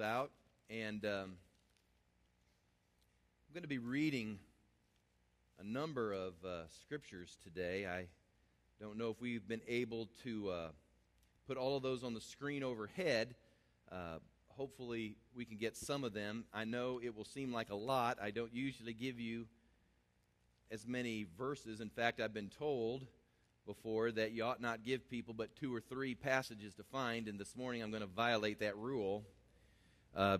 out, and I'm going to be reading a number of scriptures today. I don't know if we've been able to put all of those on the screen overhead. Hopefully we can get some of them. I know it will seem like a lot. I don't usually give you as many verses. In fact, I've been told before that you ought not give people but 2 or 3 passages to find, and this morning I'm going to violate that rule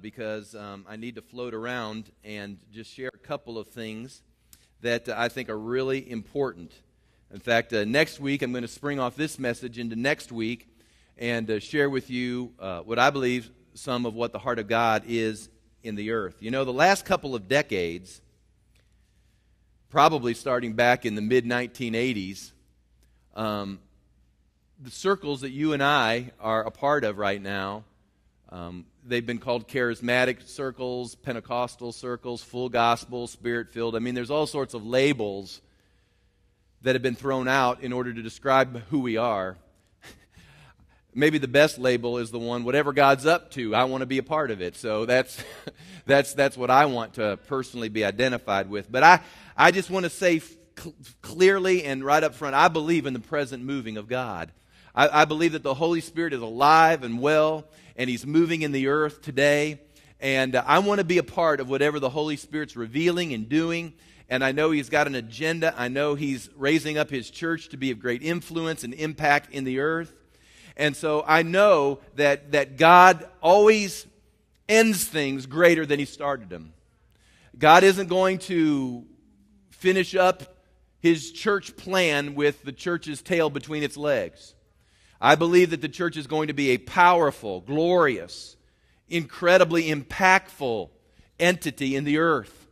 because I need to float around and just share a couple of things that I think are really important. In fact, next week I'm going to spring off this message into next week and share with you what I believe some of what the heart of God is in the earth. You know, the last couple of decades, probably starting back in the mid-1980s, the circles that you and I are a part of right now, they've been called charismatic circles, Pentecostal circles, full gospel, spirit-filled. I mean, there's all sorts of labels that have been thrown out in order to describe who we are. Maybe the best label is the one, whatever God's up to, I want to be a part of it. So that's what I want to personally be identified with. But I just want to say clearly and right up front, I believe in the present moving of God. I believe that the Holy Spirit is alive and well, and He's moving in the earth today. And I want to be a part of whatever the Holy Spirit's revealing and doing. And I know He's got an agenda. I know He's raising up His church to be of great influence and impact in the earth. And so I know that God always ends things greater than He started them. God isn't going to finish up His church plan with the church's tail between its legs. I believe that the church is going to be a powerful, glorious, incredibly impactful entity in the earth.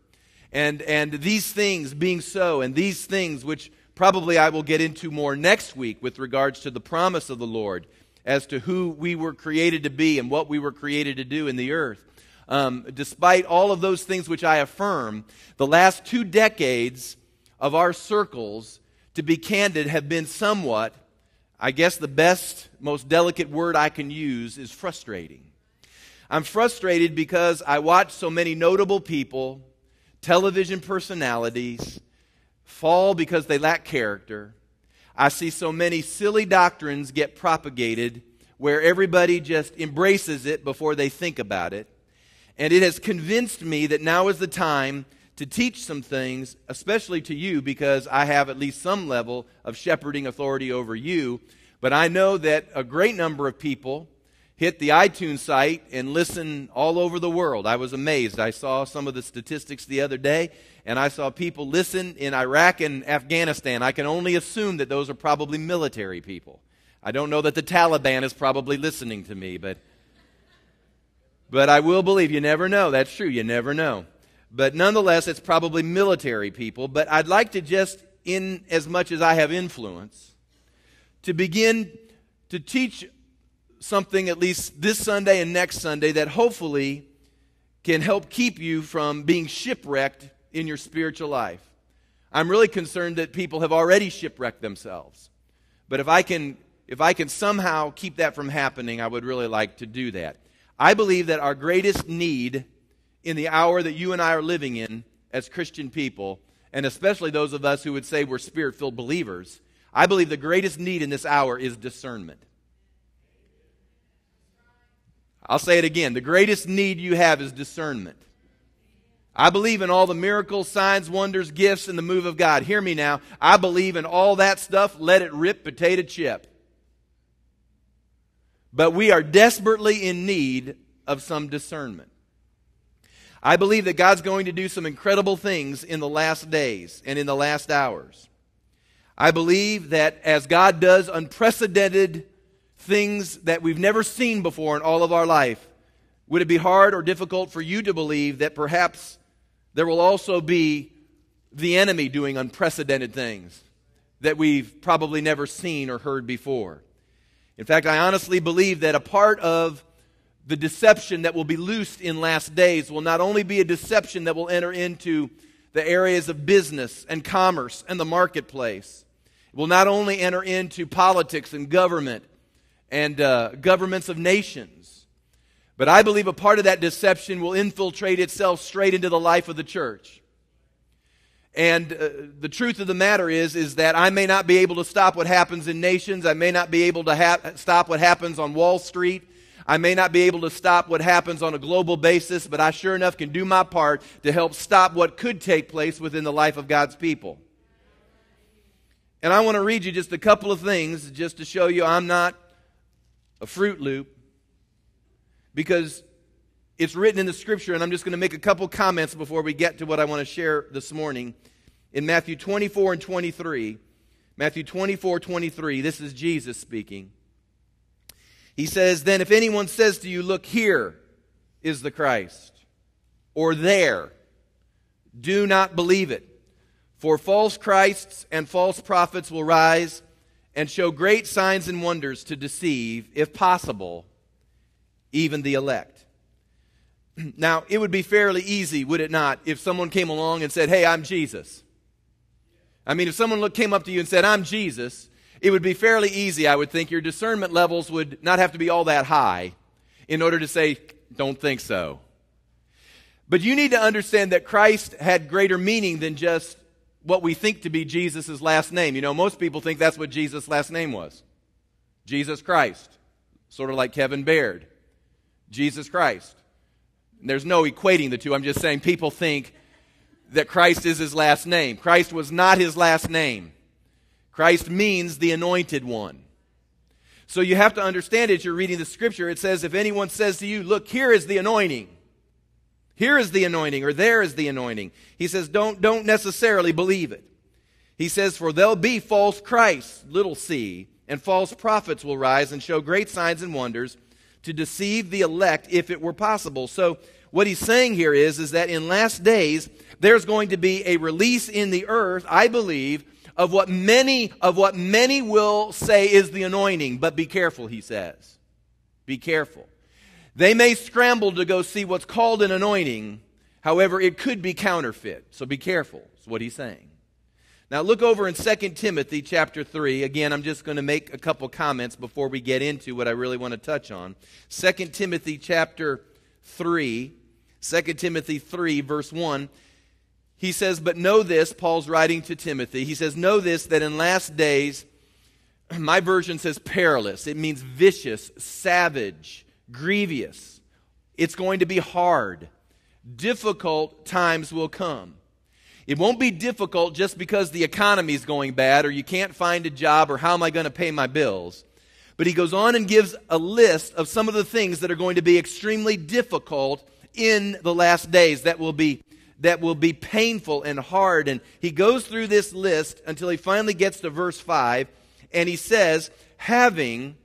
And these things being so, and these things which probably I will get into more next week with regards to the promise of the Lord as to who we were created to be and what we were created to do in the earth. Despite all of those things which I affirm, the last 2 decades of our circles, to be candid, have been somewhat, I guess the best, most delicate word I can use is frustrating. I'm frustrated because I watch so many notable people, television personalities, fall because they lack character. I see so many silly doctrines get propagated where everybody just embraces it before they think about it. And it has convinced me that now is the time to teach some things, especially to you, because I have at least some level of shepherding authority over you. But I know that a great number of people hit the iTunes site and listen all over the world. I was amazed. I saw some of the statistics the other day, and I saw people listen in Iraq and Afghanistan. I can only assume that those are probably military people. I don't know that the Taliban is probably listening to me, but I will believe. You never know. That's true. You never know. But nonetheless, it's probably military people. But I'd like to just, in as much as I have influence, to begin to teach something at least this Sunday and next Sunday that hopefully can help keep you from being shipwrecked in your spiritual life. I'm really concerned that people have already shipwrecked themselves. But if I can somehow keep that from happening, I would really like to do that. I believe that our greatest need in the hour that you and I are living in as Christian people, and especially those of us who would say we're Spirit-filled believers, I believe the greatest need in this hour is discernment. I'll say it again. The greatest need you have is discernment. I believe in all the miracles, signs, wonders, gifts, and the move of God. Hear me now. I believe in all that stuff. Let it rip, potato chip. But we are desperately in need of some discernment. I believe that God's going to do some incredible things in the last days and in the last hours. I believe that as God does unprecedented things that we've never seen before in all of our life, would it be hard or difficult for you to believe that perhaps there will also be the enemy doing unprecedented things that we've probably never seen or heard before? In fact, I honestly believe that a part of the deception that will be loosed in last days will not only be a deception that will enter into the areas of business and commerce and the marketplace, it will not only enter into politics and government and governments of nations, But I believe a part of that deception will infiltrate itself straight into the life of the church. And the truth of the matter is that I may not be able to stop what happens in nations. I may not be able to stop what happens on Wall Street. I may not be able to stop what happens on a global basis, but I sure enough can do my part to help stop what could take place within the life of God's people. And I want to read you just a couple of things just to show you I'm not a Fruit Loop, because it's written in the Scripture, and I'm just going to make a couple comments before we get to what I want to share this morning. In Matthew 24 and 23, Matthew 24, 23, this is Jesus speaking. He says, "Then if anyone says to you, 'Look, here is the Christ,' or 'There,' do not believe it. For false Christs and false prophets will rise and show great signs and wonders to deceive, if possible, even the elect." Now, it would be fairly easy, would it not, if someone came along and said, "Hey, I'm Jesus." I mean, if someone came up to you and said, "I'm Jesus," it would be fairly easy, I would think. Your discernment levels would not have to be all that high in order to say, "Don't think so." But you need to understand that Christ had greater meaning than just what we think to be Jesus' last name. You know, most people think that's what Jesus' last name was. Jesus Christ. Sort of like Kevin Baird. Jesus Christ. There's no equating the two. I'm just saying people think that Christ is his last name. Christ was not his last name. Christ means the anointed one. So you have to understand it. You're reading the Scripture. It says, if anyone says to you, "Look, here is the anointing. Here is the anointing," or "There is the anointing." He says, don't necessarily believe it. He says, "For there'll be false Christs, little c, and false prophets will rise and show great signs and wonders to deceive the elect, if it were possible." So what he's saying here is that in last days, there's going to be a release in the earth, I believe, of what many will say is the anointing. But be careful, he says. Be careful. They may scramble to go see what's called an anointing. However, it could be counterfeit. So be careful, is what he's saying. Now look over in 2 Timothy chapter 3. Again, I'm just going to make a couple comments before we get into what I really want to touch on. 2 Timothy chapter 3, 2 Timothy 3 verse 1. He says, "But know this," Paul's writing to Timothy. He says, "Know this, that in last days," my version says perilous. It means vicious, savage, grievous. It's going to be hard. Difficult times will come. It won't be difficult just because the economy is going bad or you can't find a job or how am I going to pay my bills. But he goes on and gives a list of some of the things that are going to be extremely difficult in the last days that will be painful and hard. And he goes through this list until he finally gets to verse 5, and he says, having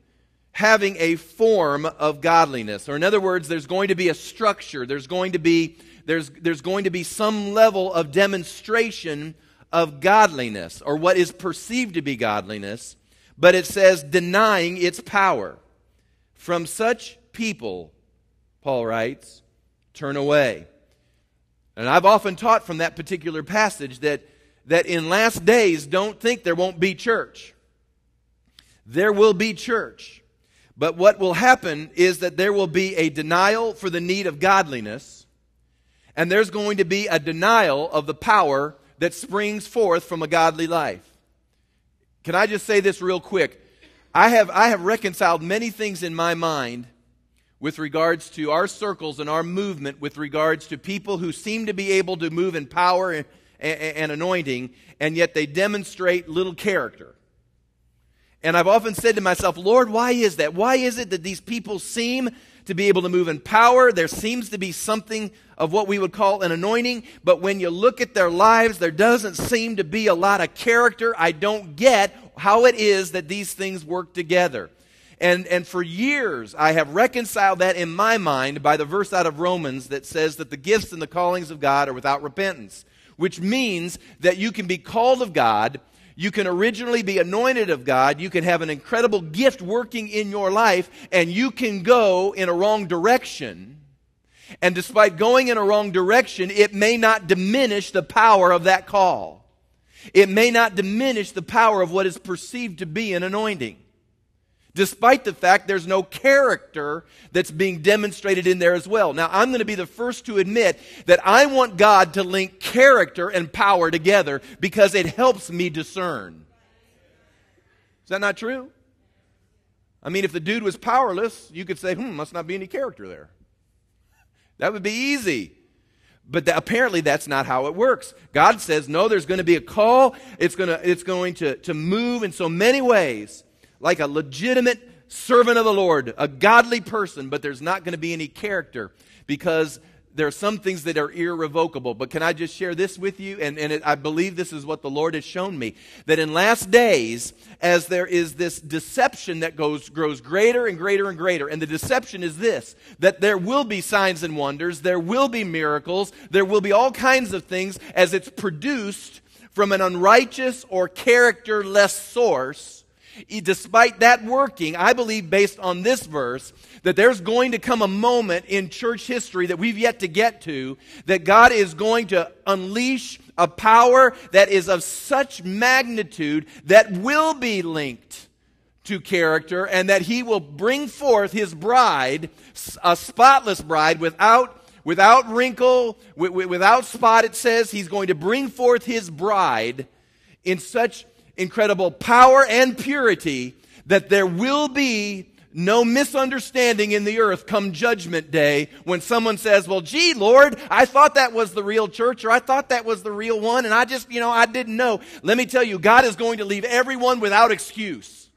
a form of godliness. Or in other words, there's going to be a structure. There's going to be some level of demonstration of godliness, or what is perceived to be godliness, but it says denying its power. From such people, Paul writes, turn away. And I've often taught from that particular passage that in last days, don't think there won't be church. There will be church. But what will happen is that there will be a denial for the need of godliness, and there's going to be a denial of the power that springs forth from a godly life. Can I just say this real quick? I have reconciled many things in my mind with regards to our circles and our movement, with regards to people who seem to be able to move in power and anointing, and yet they demonstrate little character. And I've often said to myself, "Lord, why is that? Why is it that these people seem to be able to move in power? There seems to be something of what we would call an anointing, but when you look at their lives, there doesn't seem to be a lot of character. I don't get how it is that these things work together." And for years, I have reconciled that in my mind by the verse out of Romans that says that the gifts and the callings of God are without repentance, which means that you can be called of God. You can originally be anointed of God. You can have an incredible gift working in your life, and you can go in a wrong direction. And despite going in a wrong direction, it may not diminish the power of that call. It may not diminish the power of what is perceived to be an anointing. despite the fact there's no character that's being demonstrated in there as well. Now, I'm going to be the first to admit that I want God to link character and power together because it helps me discern. Is that not true? I mean, if the dude was powerless, you could say, must not be any character there. That would be easy. But apparently that's not how it works. God says, no, there's going to be a call. It's going to move in so many ways, like a legitimate servant of the Lord, a godly person, but there's not going to be any character because there are some things that are irrevocable. But can I just share this with you? I believe this is what the Lord has shown me, that in last days, as there is this deception that grows greater and greater and greater, and the deception is this, that there will be signs and wonders, there will be miracles, there will be all kinds of things as it's produced from an unrighteous or characterless source. Despite that working, I believe based on this verse that there's going to come a moment in church history that we've yet to get to, that God is going to unleash a power that is of such magnitude that will be linked to character, and that He will bring forth His bride, a spotless bride without wrinkle, without spot, it says. He's going to bring forth His bride in such incredible power and purity that there will be no misunderstanding in the earth come judgment day when someone says, well, gee, Lord, I thought that was the real church, or I thought that was the real one, and I didn't know. Let me tell you, God is going to leave everyone without excuse.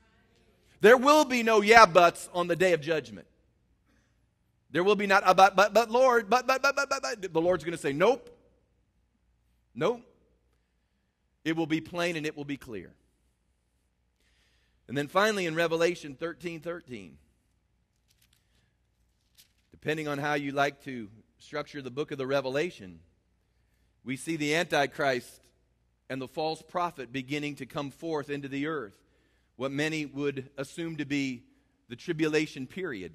There will be no yeah buts on the day of judgment. There will be not, but Lord, but. The Lord's going to say, nope, nope. It will be plain and it will be clear. And then finally in Revelation 13:13, depending on how you like to structure the book of the Revelation, we see the Antichrist and the false prophet beginning to come forth into the earth, what many would assume to be the tribulation period.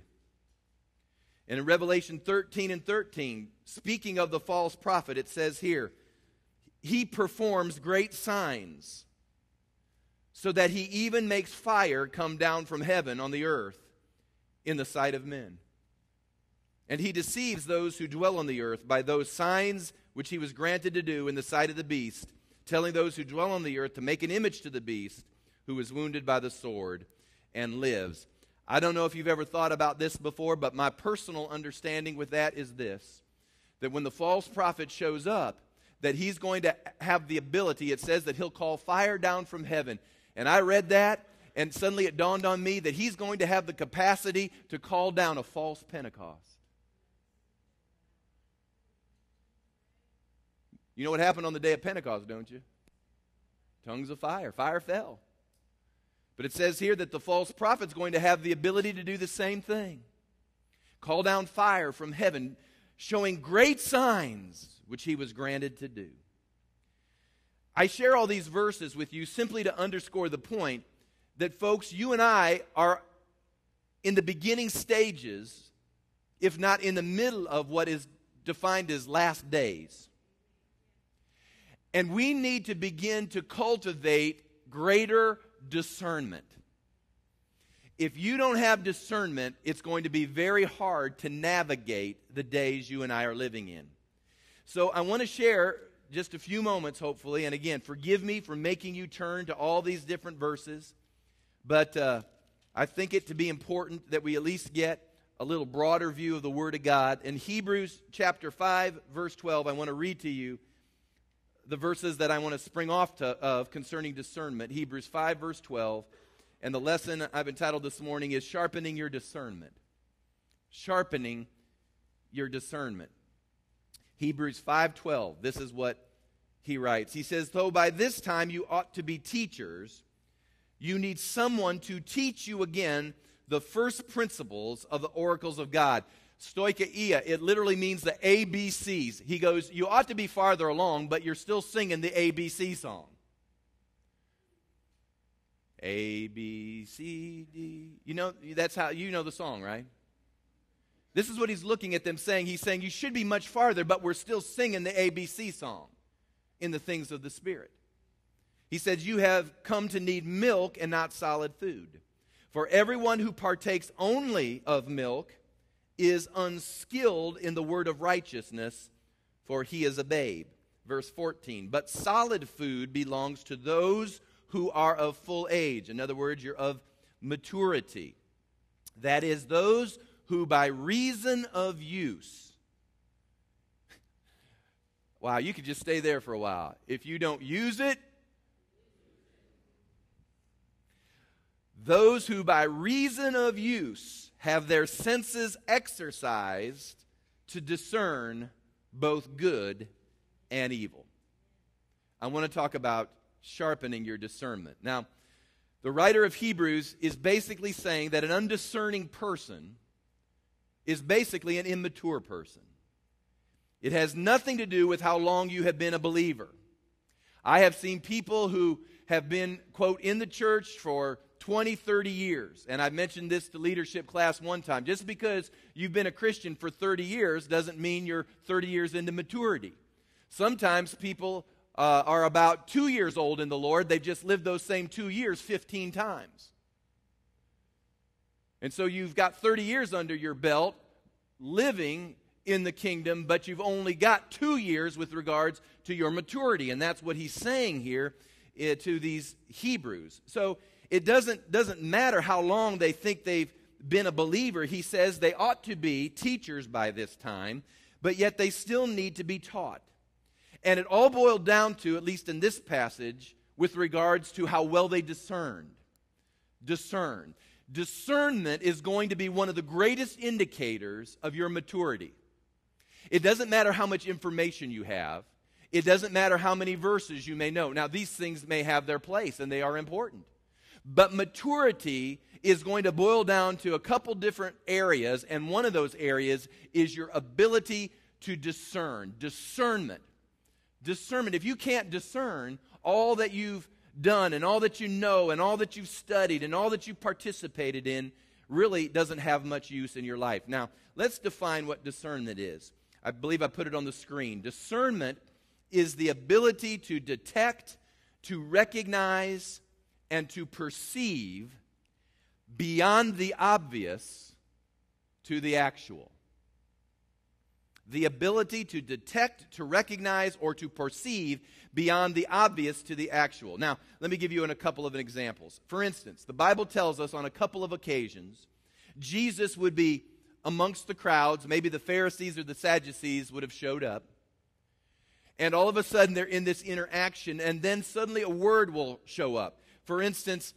And in Revelation 13:13, speaking of the false prophet, it says here, he performs great signs so that he even makes fire come down from heaven on the earth in the sight of men. And he deceives those who dwell on the earth by those signs which he was granted to do in the sight of the beast, telling those who dwell on the earth to make an image to the beast who was wounded by the sword and lives. I don't know if you've ever thought about this before, but my personal understanding with that is this, that when the false prophet shows up, that he's going to have the ability, it says that he'll call fire down from heaven. And I read that, and suddenly it dawned on me that he's going to have the capacity to call down a false Pentecost. You know what happened on the day of Pentecost, don't you? Tongues of fire. Fire fell. But it says here that the false prophet's going to have the ability to do the same thing. Call down fire from heaven, showing great signs which he was granted to do. I share all these verses with you simply to underscore the point that, folks, you and I are in the beginning stages, if not in the middle of what is defined as last days. And we need to begin to cultivate greater discernment. If you don't have discernment, it's going to be very hard to navigate the days you and I are living in. So I want to share just a few moments, hopefully, and again, forgive me for making you turn to all these different verses, but I think it to be important that we at least get a little broader view of the Word of God. In Hebrews chapter 5, verse 12, I want to read to you the verses that I want to spring off of concerning discernment. Hebrews 5, verse 12. And the lesson I've entitled this morning is Sharpening Your Discernment. Sharpening Your Discernment. Hebrews 5:12, this is what he writes. He says, though by this time you ought to be teachers, you need someone to teach you again the first principles of the oracles of God. Stoicheia, it literally means the ABCs. He goes, you ought to be farther along, but you're still singing the ABC song. A, B, C, D. You know, that's how you know the song, right? This is what he's looking at them saying. He's saying, you should be much farther, but we're still singing the ABC song in the things of the Spirit. He says, you have come to need milk and not solid food. For everyone who partakes only of milk is unskilled in the word of righteousness, for he is a babe. Verse 14, but solid food belongs to those who are of full age. In other words, you're of maturity. That is, those who by reason of use. Wow, you could just stay there for a while. If you don't use it, those who by reason of use have their senses exercised to discern both good and evil. I want to talk about sharpening your discernment. Now, the writer of Hebrews is basically saying that an undiscerning person is basically an immature person. It has nothing to do with how long you have been a believer. I have seen people who have been, quote, in the church for 20, 30 years. And I mentioned this to leadership class one time. Just because you've been a Christian for 30 years doesn't mean you're 30 years into maturity. Sometimes people are about 2 years old in the Lord. They've just lived those same 2 years 15 times. And so you've got 30 years under your belt living in the kingdom, but you've only got 2 years with regards to your maturity. And that's what he's saying here to these Hebrews. So it doesn't matter how long they think they've been a believer. He says they ought to be teachers by this time, but yet they still need to be taught. And it all boiled down to, at least in this passage, with regards to how well they discerned. Discern. Discernment is going to be one of the greatest indicators of your maturity. It doesn't matter how much information you have. It doesn't matter how many verses you may know. Now, these things may have their place, and they are important. But maturity is going to boil down to a couple different areas, and one of those areas is your ability to discern. Discernment. Discernment. If you can't discern all that you've done and all that you know and all that you've studied and all that you've participated in, really doesn't have much use in your life. Now, let's define what discernment is. I believe I put it on the screen. Discernment is the ability to detect, to recognize, and to perceive beyond the obvious to the actual. The ability to detect, to recognize, or to perceive beyond the obvious to the actual. Now, let me give you a couple of examples. For instance, the Bible tells us on a couple of occasions, Jesus would be amongst the crowds. Maybe the Pharisees or the Sadducees would have showed up. And all of a sudden, they're in this interaction, and then suddenly a word will show up. For instance,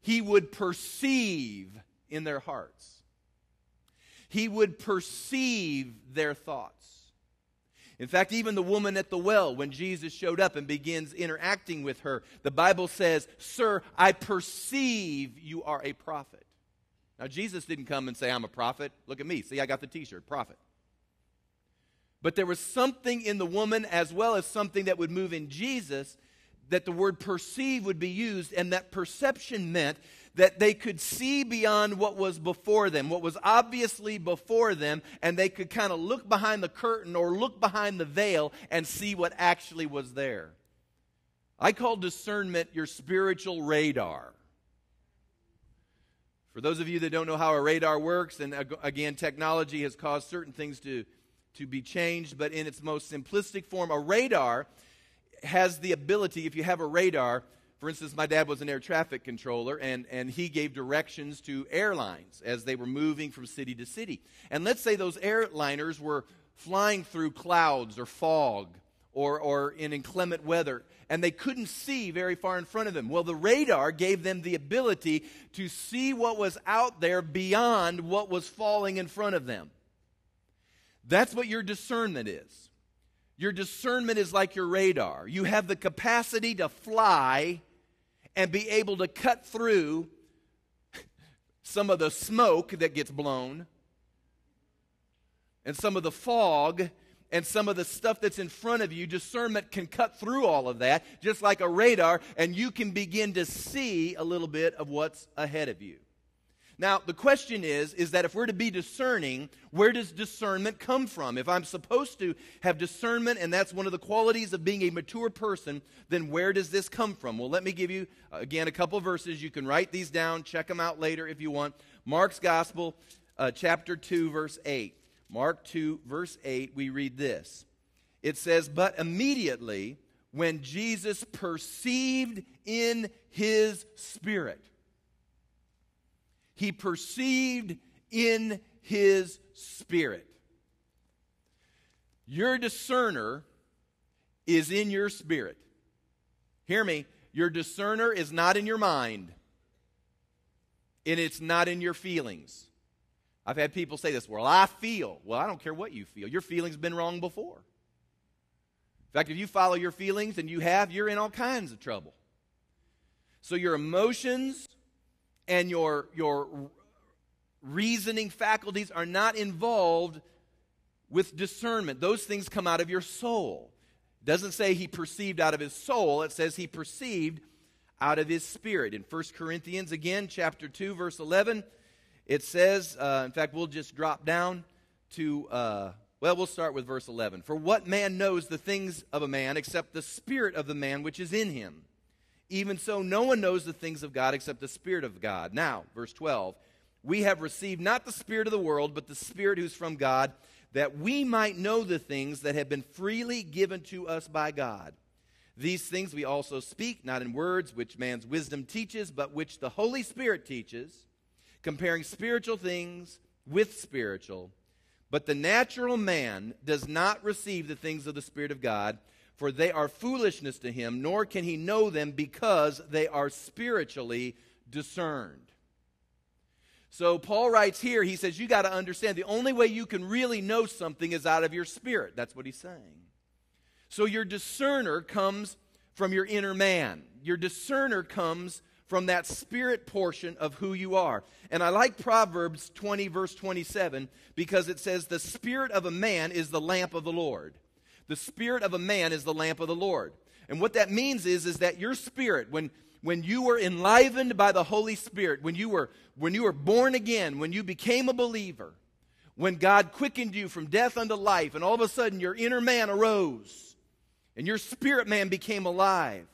he would perceive in their hearts. He would perceive their thoughts. In fact, even the woman at the well, when Jesus showed up and begins interacting with her, the Bible says, "Sir, I perceive you are a prophet." Now, Jesus didn't come and say, "I'm a prophet. Look at me. See, I got the t-shirt, prophet." But there was something in the woman as well as something that would move in Jesus that the word perceive would be used, and that perception meant that they could see beyond what was before them, what was obviously before them, and they could kind of look behind the curtain or look behind the veil and see what actually was there. I call discernment your spiritual radar. For those of you that don't know how a radar works, and again, technology has caused certain things to be changed, but in its most simplistic form, a radar has the ability, if you have a radar, for instance, my dad was an air traffic controller, and he gave directions to airlines as they were moving from city to city. And let's say those airliners were flying through clouds or fog or in inclement weather, and they couldn't see very far in front of them. Well, the radar gave them the ability to see what was out there beyond what was falling in front of them. That's what your discernment is. Your discernment is like your radar. You have the capacity to fly and be able to cut through some of the smoke that gets blown and some of the fog and some of the stuff that's in front of you. Discernment can cut through all of that, just like a radar, and you can begin to see a little bit of what's ahead of you. Now, the question is that if we're to be discerning, where does discernment come from? If I'm supposed to have discernment, and that's one of the qualities of being a mature person, then where does this come from? Well, let me give you, again, a couple verses. You can write these down, check them out later if you want. Mark's Gospel, chapter 2, verse 8. Mark 2, verse 8, we read this. It says, "But immediately when Jesus perceived in his spirit." He perceived in his spirit. Your discerner is in your spirit. Hear me. Your discerner is not in your mind. And it's not in your feelings. I've had people say this, "Well, I feel." Well, I don't care what you feel. Your feelings have been wrong before. In fact, if you follow your feelings, and you have, you're in all kinds of trouble. So your emotions and your reasoning faculties are not involved with discernment. Those things come out of your soul. It doesn't say he perceived out of his soul. It says he perceived out of his spirit. In 1 Corinthians, again, chapter 2, verse 11, it says, in fact, we'll just drop down to, well, we'll start with verse 11. "For what man knows the things of a man except the spirit of the man which is in him? Even so, no one knows the things of God except the Spirit of God." Now, verse 12, "We have received not the spirit of the world, but the Spirit who's from God, that we might know the things that have been freely given to us by God. These things we also speak, not in words which man's wisdom teaches, but which the Holy Spirit teaches, comparing spiritual things with spiritual. But the natural man does not receive the things of the Spirit of God, for they are foolishness to him, nor can he know them because they are spiritually discerned." So Paul writes here, he says, you got to understand the only way you can really know something is out of your spirit. That's what he's saying. So your discerner comes from your inner man. Your discerner comes from that spirit portion of who you are. And I like Proverbs 20, verse 27, because it says, "The spirit of a man is the lamp of the Lord." The spirit of a man is the lamp of the Lord. And what that means is that your spirit, when you were enlivened by the Holy Spirit, when you were born again, when you became a believer, when God quickened you from death unto life, and all of a sudden your inner man arose, and your spirit man became alive.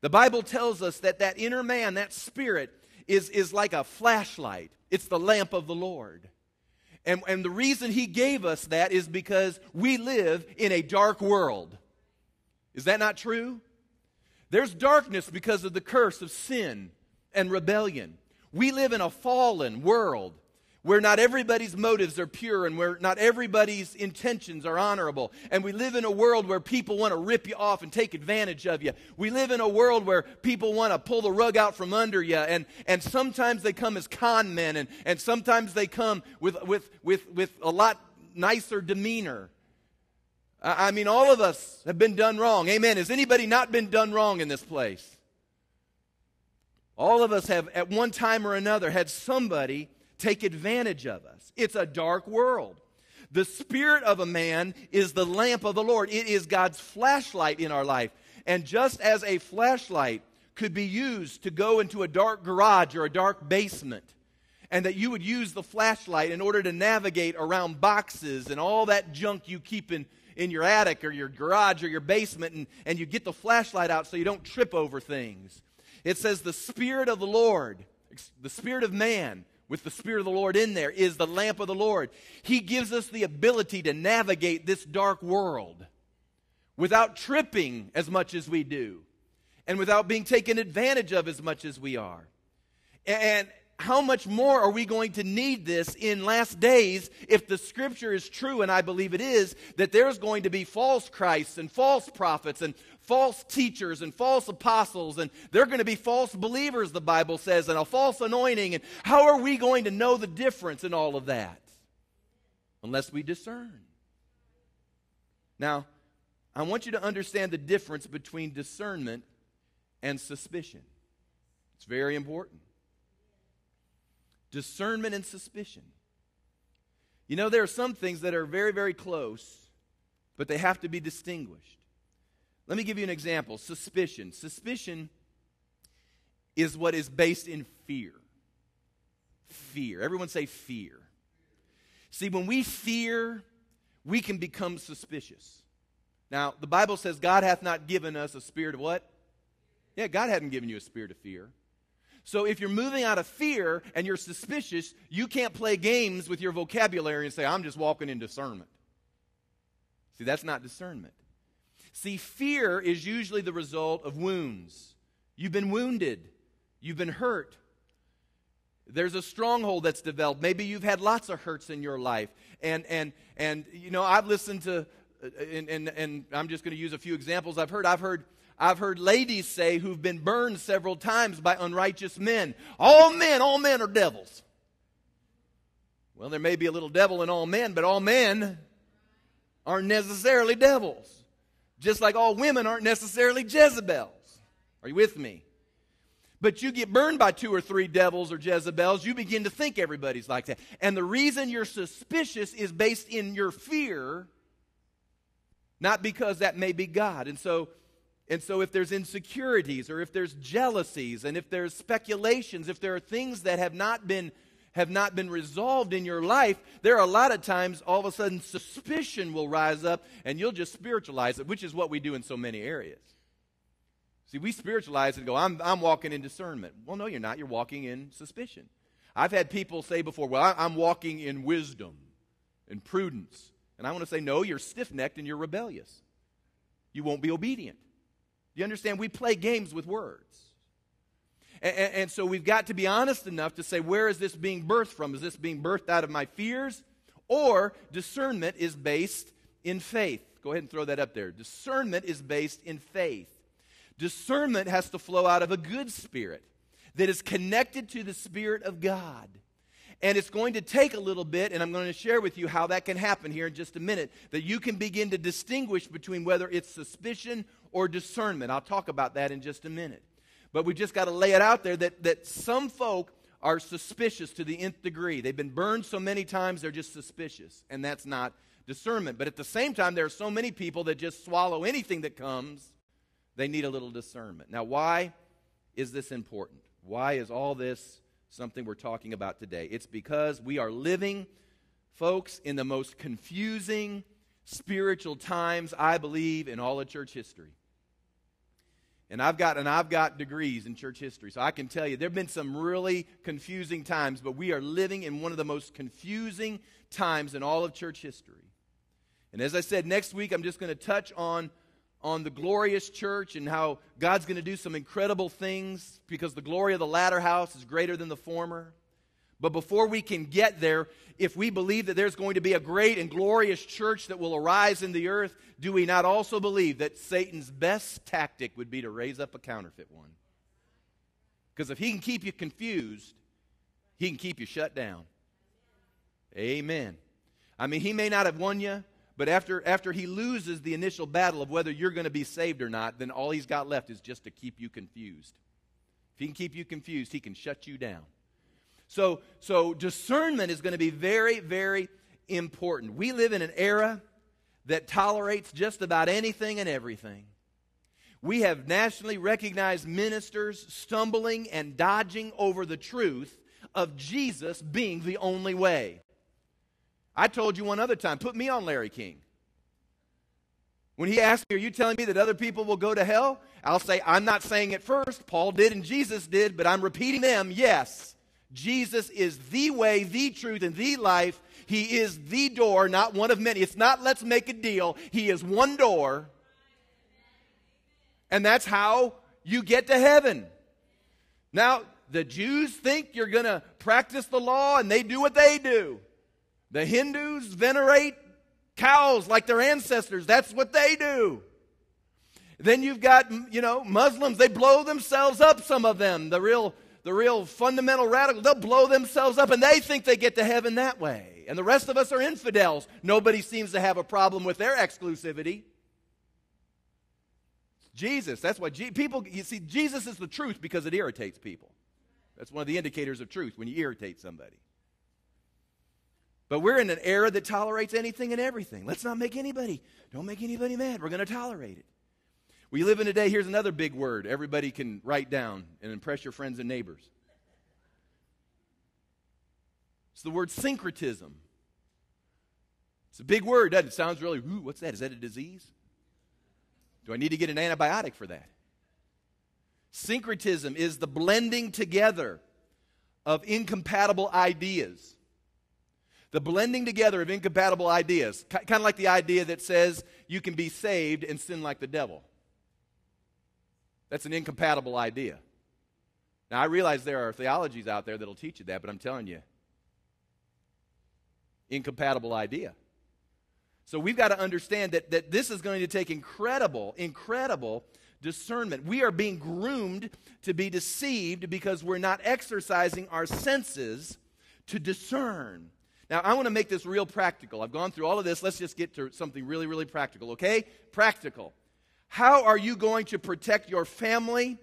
The Bible tells us that inner man, that spirit, is like a flashlight. It's the lamp of the Lord. And the reason he gave us that is because we live in a dark world. Is that not true? There's darkness because of the curse of sin and rebellion. We live in a fallen world where not everybody's motives are pure and where not everybody's intentions are honorable. And we live in a world where people want to rip you off and take advantage of you. We live in a world where people want to pull the rug out from under you. And sometimes they come as con men, and sometimes they come with a lot nicer demeanor. I mean, all of us have been done wrong. Amen. Has anybody not been done wrong in this place? All of us have, at one time or another, had somebody take advantage of us. It's a dark world. The spirit of a man is the lamp of the Lord. It is God's flashlight in our life. And just as a flashlight could be used to go into a dark garage or a dark basement, and that you would use the flashlight in order to navigate around boxes and all that junk you keep in your attic or your garage or your basement, and you get the flashlight out so you don't trip over things. It says the Spirit of the Lord, the spirit of man, with the Spirit of the Lord in there, is the lamp of the Lord. He gives us the ability to navigate this dark world without tripping as much as we do and without being taken advantage of as much as we are. And how much more are we going to need this in last days if the Scripture is true, and I believe it is, that there's going to be false Christs and false prophets and false teachers and false apostles, and they're going to be false believers, the Bible says, and a false anointing. And how are we going to know the difference in all of that? Unless we discern. Now, I want you to understand the difference between discernment and suspicion. It's very important. Discernment and suspicion. You know, there are some things that are very, very close, but they have to be distinguished. Let me give you an example. Suspicion. Suspicion is what is based in fear. fear. Everyone say fear. See, when we fear, we can become suspicious. Now, the Bible says God hath not given us a spirit of what? Yeah, God hadn't given you a spirit of fear. So if you're moving out of fear and you're suspicious, you can't play games with your vocabulary and say, I'm just walking in discernment. See, that's not discernment. See, fear is usually the result of wounds. You've been wounded. You've been hurt. There's a stronghold that's developed. Maybe you've had lots of hurts in your life. And you know, I've listened to, and I'm just going to use a few examples I've heard ladies say who've been burned several times by unrighteous men. All men are devils. Well, there may be a little devil in all men, but all men aren't necessarily devils. Just like all women aren't necessarily Jezebels. Are you with me? But you get burned by 2 or 3 devils or Jezebels, you begin to think everybody's like that. And the reason you're suspicious is based in your fear, not because that may be God. And so if there's insecurities or if there's jealousies and if there's speculations, if there are things that have not been resolved in your life, there are a lot of times all of a sudden suspicion will rise up and you'll just spiritualize it, which is what we do in so many areas. See, we spiritualize it and go, I'm walking in discernment. Well, no, you're not. You're walking in suspicion. I've had people say before, well, I'm walking in wisdom and prudence. And I want to say, no, you're stiff-necked and you're rebellious. You won't be obedient. You understand? We play games with words. And so we've got to be honest enough to say, where is this being birthed from? Is this being birthed out of my fears? Or discernment is based in faith. Go ahead and throw that up there. Discernment is based in faith. Discernment has to flow out of a good spirit that is connected to the Spirit of God. And it's going to take a little bit, and I'm going to share with you how that can happen here in just a minute, that you can begin to distinguish between whether it's suspicion or discernment. I'll talk about that in just a minute. But we just got to lay it out there that some folk are suspicious to the nth degree. They've been burned so many times, they're just suspicious, and that's not discernment. But at the same time, there are so many people that just swallow anything that comes. They need a little discernment. Now, why is this important? Why is all this something we're talking about today? It's because we are living, folks, in the most confusing spiritual times, I believe, in all of church history. And I've got degrees in church history, so I can tell you there have been some really confusing times, but we are living in one of the most confusing times in all of church history. And as I said, next week I'm just going to touch on the glorious church and how God's going to do some incredible things because the glory of the latter house is greater than the former. But before we can get there, if we believe that there's going to be a great and glorious church that will arise in the earth, do we not also believe that Satan's best tactic would be to raise up a counterfeit one? Because if he can keep you confused, he can keep you shut down. Amen. I mean, he may not have won you, but after he loses the initial battle of whether you're going to be saved or not, then all he's got left is just to keep you confused. If he can keep you confused, he can shut you down. So discernment is going to be very, very important. We live in an era that tolerates just about anything and everything. We have nationally recognized ministers stumbling and dodging over the truth of Jesus being the only way. I told you one other time, put me on Larry King. When he asked me, are you telling me that other people will go to hell? I'll say, I'm not saying it first. Paul did and Jesus did, but I'm repeating them. Yes, Jesus is the way, the truth, and the life. He is the door, not one of many. It's not let's make a deal. He is one door. And that's how you get to heaven. Now, the Jews think you're going to practice the law and they do what they do. The Hindus venerate cows like their ancestors. That's what they do. Then you've got, Muslims. They blow themselves up, some of them. The real fundamental radical, they'll blow themselves up, and they think they get to heaven that way. And the rest of us are infidels. Nobody seems to have a problem with their exclusivity. Jesus. That's why people, you see, Jesus is the truth because it irritates people. That's one of the indicators of truth, when you irritate somebody. But we're in an era that tolerates anything and everything. Let's not make anybody. Don't make anybody mad. We're going to tolerate it. We live in today. Here's another big word everybody can write down and impress your friends and neighbors. It's the word syncretism. It's a big word, doesn't it? It sounds really, ooh, what's that? Is that a disease? Do I need to get an antibiotic for that? Syncretism is the blending together of incompatible ideas. The blending together of incompatible ideas. Kind of like the idea that says you can be saved and sin like the devil. That's an incompatible idea. Now, I realize there are theologies out there that will teach you that, but I'm telling you, incompatible idea. So we've got to understand that this is going to take incredible discernment. We are being groomed to be deceived because we're not exercising our senses to discern. Now, I want to make this real practical. I've gone through all of this. Let's just get to something really, really practical, okay? Practical. How are you going to protect your family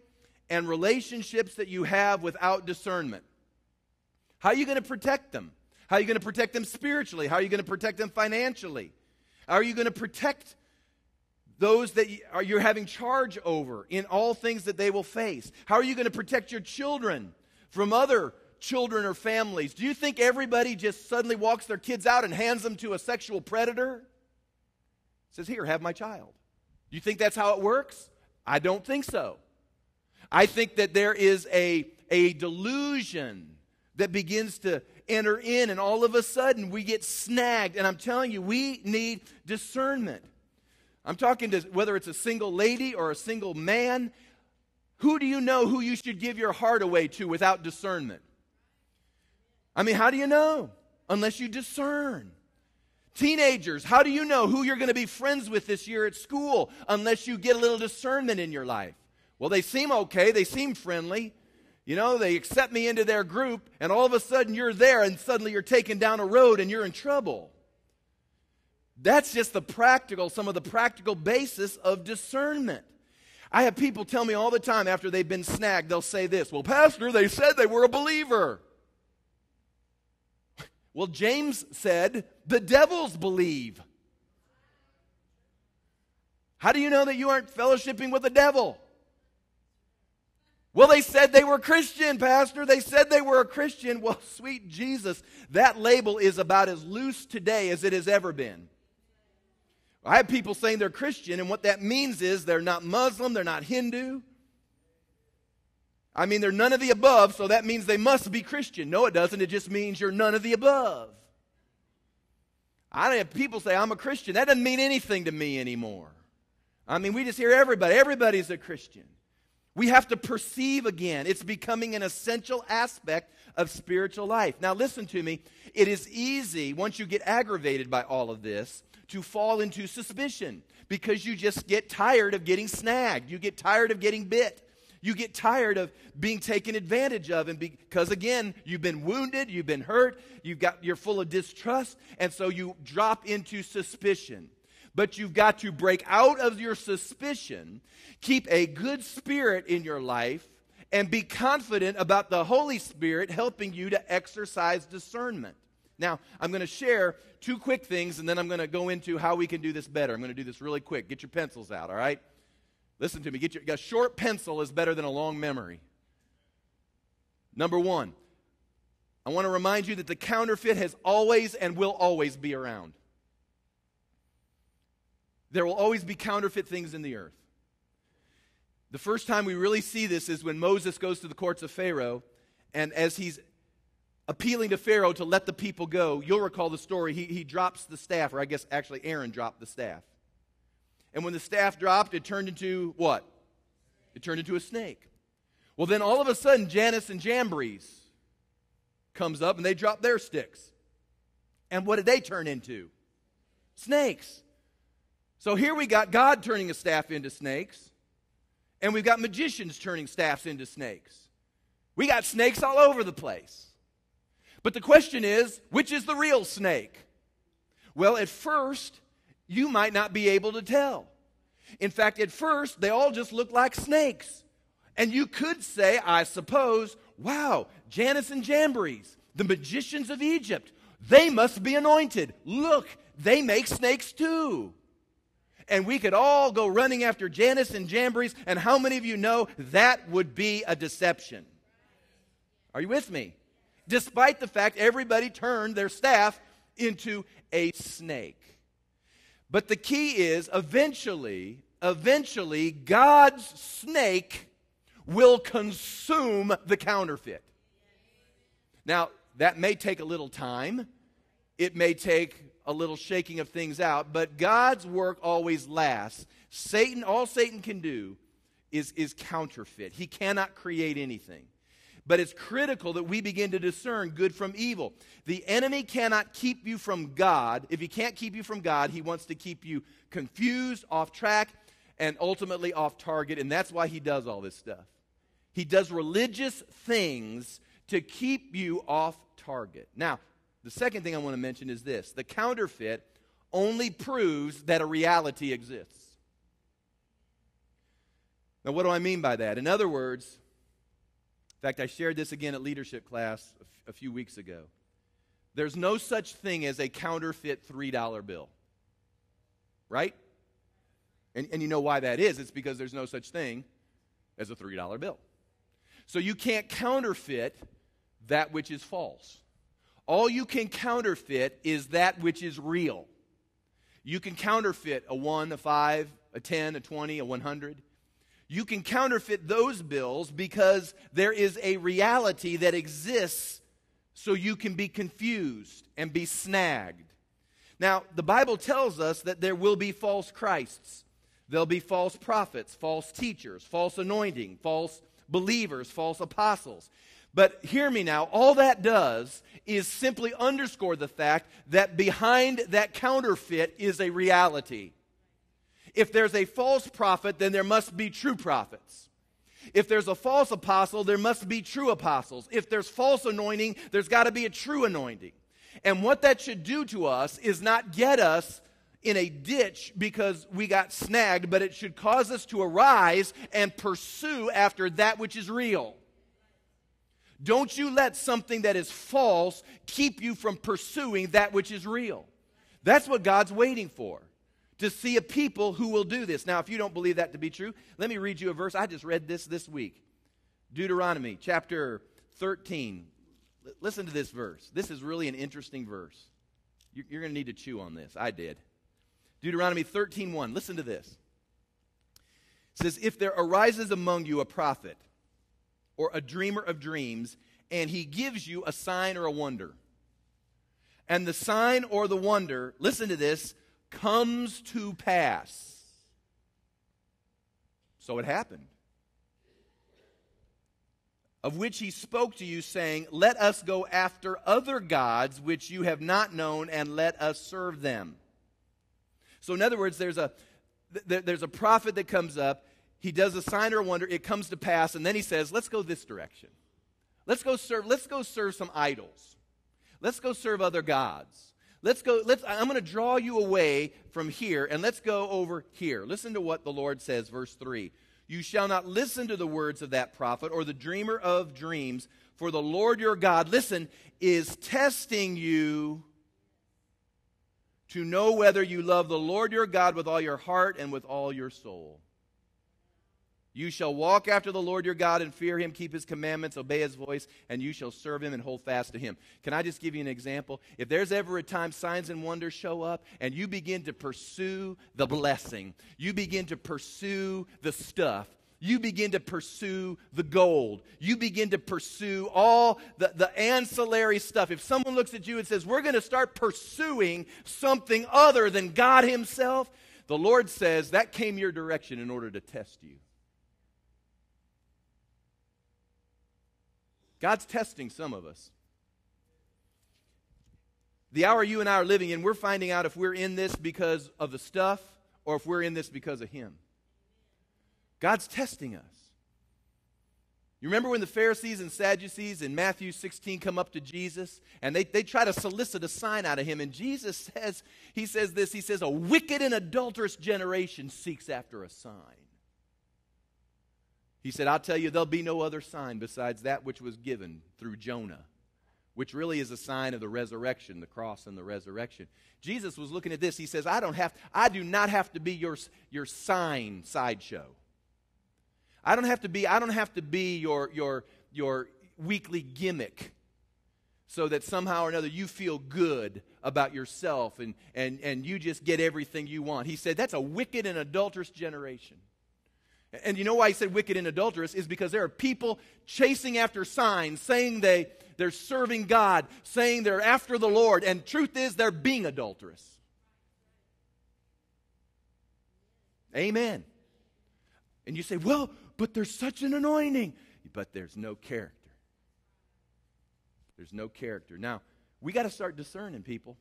and relationships that you have without discernment? How are you going to protect them? How are you going to protect them spiritually? How are you going to protect them financially? How are you going to protect those that you're having charge over in all things that they will face? How are you going to protect your children from other children or families? Do you think everybody just suddenly walks their kids out and hands them to a sexual predator? Says, here, have my child. Do you think that's how it works? I don't think so. I think that there is a delusion that begins to enter in, and all of a sudden we get snagged. And I'm telling you, we need discernment. I'm talking to whether it's a single lady or a single man. Who do you know who you should give your heart away to without discernment? I mean, how do you know unless you discern? Teenagers, how do you know who you're going to be friends with this year at school unless you get a little discernment in your life? Well, they seem okay. They seem friendly. You know, they accept me into their group, and all of a sudden you're there, and suddenly you're taken down a road and you're in trouble. That's just some of the practical basis of discernment. I have people tell me all the time after they've been snagged, they'll say this, well, Pastor, they said they were a believer. Well, James said, the devils believe. How do you know that you aren't fellowshipping with the devil? Well, they said they were Christian, Pastor. They said they were a Christian. Well, sweet Jesus, that label is about as loose today as it has ever been. I have people saying they're Christian, and what that means is they're not Muslim, they're not Hindu. I mean, they're none of the above, so that means they must be Christian. No, it doesn't. It just means you're none of the above. I don't have people say, I'm a Christian. That doesn't mean anything to me anymore. I mean, we just hear everybody. Everybody's a Christian. We have to perceive again. It's becoming an essential aspect of spiritual life. Now listen to me. It is easy, once you get aggravated by all of this, to fall into suspicion because you just get tired of getting snagged. You get tired of getting bit. You get tired of being taken advantage of, and because, again, you've been wounded, you've been hurt, you're full of distrust, and so you drop into suspicion. But you've got to break out of your suspicion, keep a good spirit in your life, and be confident about the Holy Spirit helping you to exercise discernment. Now, I'm going to share two quick things, and then I'm going to go into how we can do this better. I'm going to do this really quick. Get your pencils out, all right? Listen to me. A short pencil is better than a long memory. Number one, I want to remind you that the counterfeit has always and will always be around. There will always be counterfeit things in the earth. The first time we really see this is when Moses goes to the courts of Pharaoh, and as he's appealing to Pharaoh to let the people go, you'll recall the story, he drops the staff, or I guess actually Aaron dropped the staff. And when the staff dropped, it turned into what? It turned into a snake. Well, then all of a sudden, Janus and Jambres comes up, and they drop their sticks. And what did they turn into? Snakes. So here we got God turning a staff into snakes, and we've got magicians turning staffs into snakes. We got snakes all over the place. But the question is, which is the real snake? Well, at first, you might not be able to tell. In fact, at first, they all just look like snakes. And you could say, I suppose, wow, Janus and Jambres, the magicians of Egypt, they must be anointed. Look, they make snakes too. And we could all go running after Janus and Jambres, and how many of you know that would be a deception? Are you with me? despite the fact everybody turned their staff into a snake. But the key is, eventually, God's snake will consume the counterfeit. Now, that may take a little time. It may take a little shaking of things out, but God's work always lasts. Satan, all Satan can do is counterfeit. He cannot create anything. But it's critical that we begin to discern good from evil. The enemy cannot keep you from God. If he can't keep you from God, he wants to keep you confused, off track, and ultimately off target. And that's why he does all this stuff. He does religious things to keep you off target. Now, the second thing I want to mention is this. The counterfeit only proves that a reality exists. Now, what do I mean by that? In other words, in fact, I shared this again at leadership class a few weeks ago. There's no such thing as a counterfeit $3 bill, right? And you know why that is. It's because there's no such thing as a $3 bill. So you can't counterfeit that which is false. All you can counterfeit is that which is real. You can counterfeit a 1, a 5, a 10, a 20, a 100. You can counterfeit those bills because there is a reality that exists, so you can be confused and be snagged. Now, the Bible tells us that there will be false Christs. There'll be false prophets, false teachers, false anointing, false believers, false apostles. But hear me now, all that does is simply underscore the fact that behind that counterfeit is a reality. If there's a false prophet, then there must be true prophets. If there's a false apostle, there must be true apostles. If there's false anointing, there's got to be a true anointing. And what that should do to us is not get us in a ditch because we got snagged, but it should cause us to arise and pursue after that which is real. Don't you let something that is false keep you from pursuing that which is real. That's what God's waiting for, to see a people who will do this. Now, if you don't believe that to be true, let me read you a verse. I just read this week. Deuteronomy chapter 13. Listen to this verse. This is really an interesting verse. You're going to need to chew on this. I did. Deuteronomy 13:1. Listen to this. It says, "If there arises among you a prophet or a dreamer of dreams, and he gives you a sign or a wonder, and the sign or the wonder," listen to this, "comes to pass." So it happened. "Of which he spoke to you, saying, let us go after other gods which you have not known, and let us serve them." So in other words, there's a prophet that comes up. He does a sign or a wonder. It comes to pass. And then he says, let's go this direction. Let's go serve some idols. Let's go serve other gods. I'm going to draw you away from here, and let's go over here. Listen to what the Lord says, verse 3. "You shall not listen to the words of that prophet or the dreamer of dreams, for the Lord your God," listen, "is testing you to know whether you love the Lord your God with all your heart and with all your soul. You shall walk after the Lord your God and fear him, keep his commandments, obey his voice, and you shall serve him and hold fast to him." Can I just give you an example? If there's ever a time signs and wonders show up and you begin to pursue the blessing, you begin to pursue the stuff, you begin to pursue the gold, you begin to pursue all the ancillary stuff. If someone looks at you and says, we're going to start pursuing something other than God himself, the Lord says that came your direction in order to test you. God's testing some of us. The hour you and I are living in, we're finding out if we're in this because of the stuff or if we're in this because of him. God's testing us. You remember when the Pharisees and Sadducees in Matthew 16 come up to Jesus and they try to solicit a sign out of him, and Jesus says, he says, "A wicked and adulterous generation seeks after a sign." He said, "I'll tell you, there'll be no other sign besides that which was given through Jonah," which really is a sign of the resurrection, the cross and the resurrection. Jesus was looking at this. He says, I do not have to be your sign sideshow. I don't have to be your weekly gimmick. so that somehow or another you feel good about yourself and you just get everything you want. He said that's a wicked and adulterous generation. And you know why he said wicked and adulterous is because there are people chasing after signs, saying they're serving God, saying they're after the Lord, and truth is they're being adulterous. Amen. And you say, well, but there's such an anointing. But there's no character. There's no character. Now, we got to start discerning, people.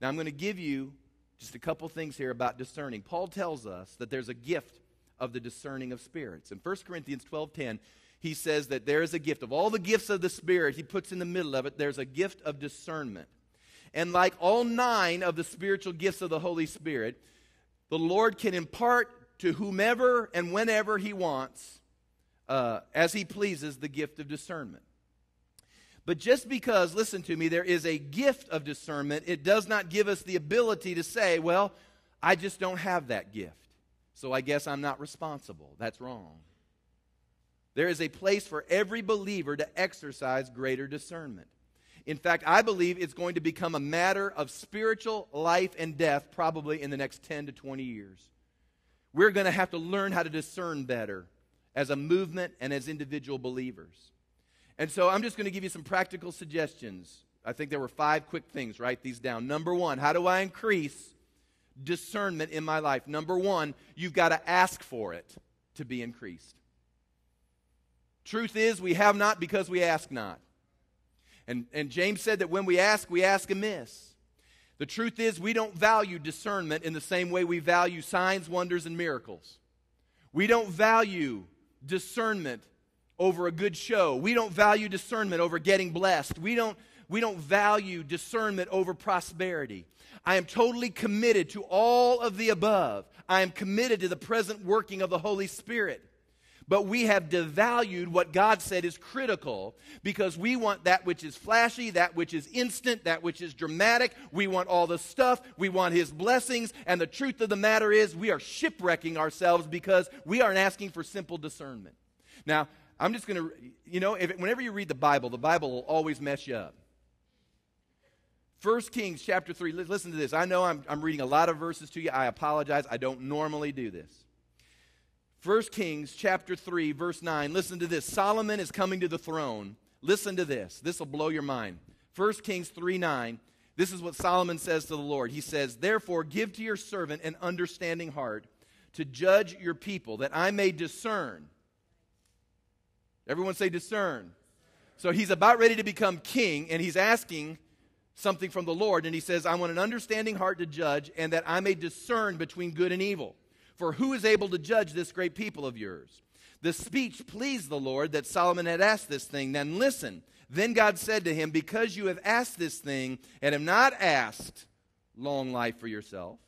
Now, I'm going to give you just a couple things here about discerning. Paul tells us that there's a gift of the discerning of spirits. In 1 Corinthians 12:10, he says that there is a gift. Of all the gifts of the Spirit, he puts in the middle of it, there's a gift of discernment. And like all 9 of the spiritual gifts of the Holy Spirit, the Lord can impart to whomever and whenever he wants, as he pleases, the gift of discernment. But just because, listen to me, there is a gift of discernment, it does not give us the ability to say, well, I just don't have that gift, so I guess I'm not responsible. That's wrong. There is a place for every believer to exercise greater discernment. In fact, I believe it's going to become a matter of spiritual life and death probably in the next 10 to 20 years. We're going to have to learn how to discern better as a movement and as individual believers. And so I'm just going to give you some practical suggestions. I think there were 5 quick things. Write these down. Number 1, how do I increase discernment in my life? Number 1, you've got to ask for it to be increased. Truth is, we have not because we ask not. And James said that when we ask amiss. The truth is, we don't value discernment in the same way we value signs, wonders, and miracles. We don't value discernment over a good show. We don't value discernment over getting blessed. We don't value discernment over prosperity. I am totally committed to all of the above. I am committed to the present working of the Holy Spirit. But we have devalued what God said is critical because we want that which is flashy, that which is instant, that which is dramatic. We want all the stuff. We want His blessings. And the truth of the matter is we are shipwrecking ourselves because we aren't asking for simple discernment. Now, I'm just going to, whenever you read the Bible will always mess you up. 1 Kings chapter 3, listen to this. I know I'm reading a lot of verses to you. I apologize. I don't normally do this. 1 Kings chapter 3, verse 9. Listen to this. Solomon is coming to the throne. Listen to this. This will blow your mind. 1 Kings 3, 9. This is what Solomon says to the Lord. He says, "Therefore give to your servant an understanding heart to judge your people, that I may discern." Everyone say discern. So he's about ready to become king, and he's asking something from the Lord, and he says, "I want an understanding heart to judge, and that I may discern between good and evil. For who is able to judge this great people of yours?" The speech pleased the Lord that Solomon had asked this thing. Then listen. Then God said to him, "Because you have asked this thing, and have not asked long life for yourself,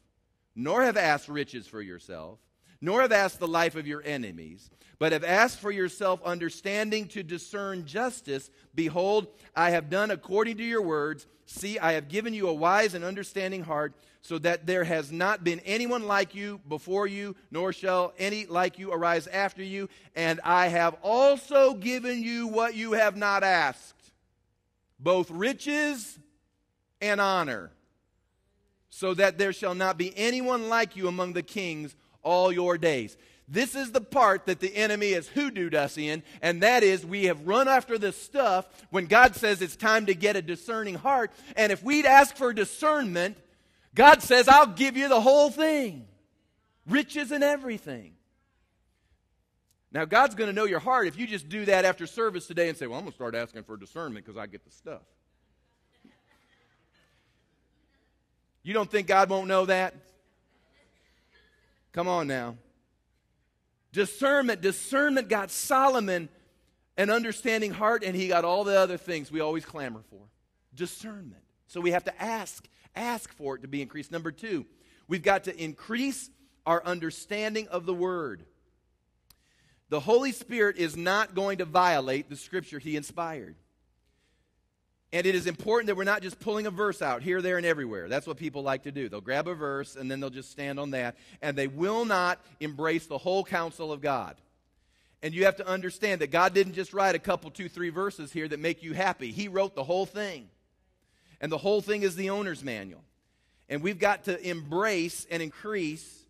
nor have asked riches for yourself, nor have asked the life of your enemies, but have asked for yourself understanding to discern justice, behold, I have done according to your words. See, I have given you a wise and understanding heart, so that there has not been anyone like you before you, nor shall any like you arise after you. And I have also given you what you have not asked, both riches and honor, so that there shall not be anyone like you among the kings all your days." This is the part that the enemy has hoodooed us in, and that is we have run after this stuff when God says it's time to get a discerning heart. And if we'd ask for discernment, God says, "I'll give you the whole thing, riches and everything." Now, God's going to know your heart if you just do that after service today and say, "Well, I'm going to start asking for discernment because I get the stuff." You don't think God won't know that? Come on now. Discernment got Solomon an understanding heart, and he got all the other things we always clamor for. Discernment. So we have to ask for it to be increased. Number 2, we've got to increase our understanding of the Word. The Holy Spirit is not going to violate the Scripture He inspired. And it is important that we're not just pulling a verse out here, there, and everywhere. That's what people like to do. They'll grab a verse, and then they'll just stand on that. And they will not embrace the whole counsel of God. And you have to understand that God didn't just write a couple, 2-3 verses here that make you happy. He wrote the whole thing. And the whole thing is the owner's manual. And we've got to embrace and increase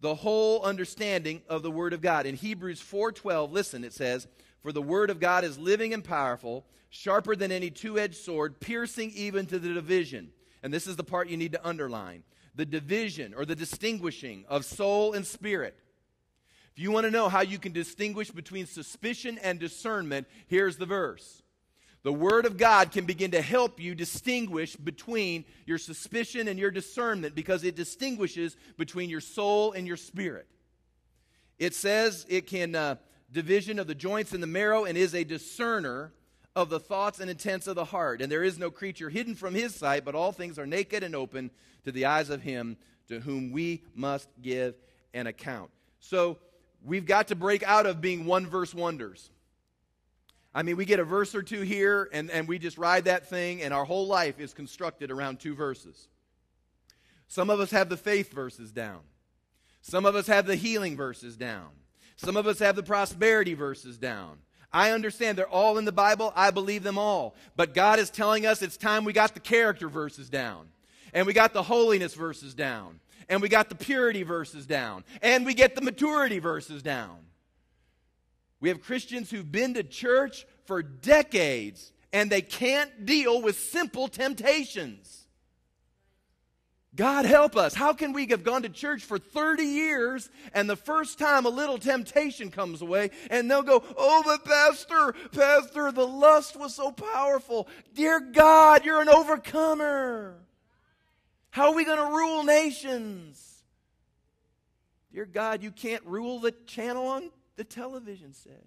the whole understanding of the Word of God. In Hebrews 4:12, listen, it says, "For the Word of God is living and powerful, sharper than any two-edged sword, piercing even to the division." And this is the part you need to underline. The division or the distinguishing of soul and spirit. If you want to know how you can distinguish between suspicion and discernment, here's the verse. The Word of God can begin to help you distinguish between your suspicion and your discernment because it distinguishes between your soul and your spirit. It says it can division of the joints and the marrow and is a discerner of the thoughts and intents of the heart. And there is no creature hidden from his sight, but all things are naked and open to the eyes of him to whom we must give an account. So we've got to break out of being one-verse wonders. I mean, we get a verse or two here, and we just ride that thing, and our whole life is constructed around two verses. Some of us have the faith verses down. Some of us have the healing verses down. Some of us have the prosperity verses down. I understand they're all in the Bible. I believe them all. But God is telling us it's time we got the character verses down. And we got the holiness verses down. And we got the purity verses down. And we get the maturity verses down. We have Christians who've been to church for decades and they can't deal with simple temptations. God help us. How can we have gone to church for 30 years and the first time a little temptation comes away and they'll go, "Oh, but Pastor, the lust was so powerful." Dear God, you're an overcomer. How are we going to rule nations? Dear God, you can't rule the channel on the television set.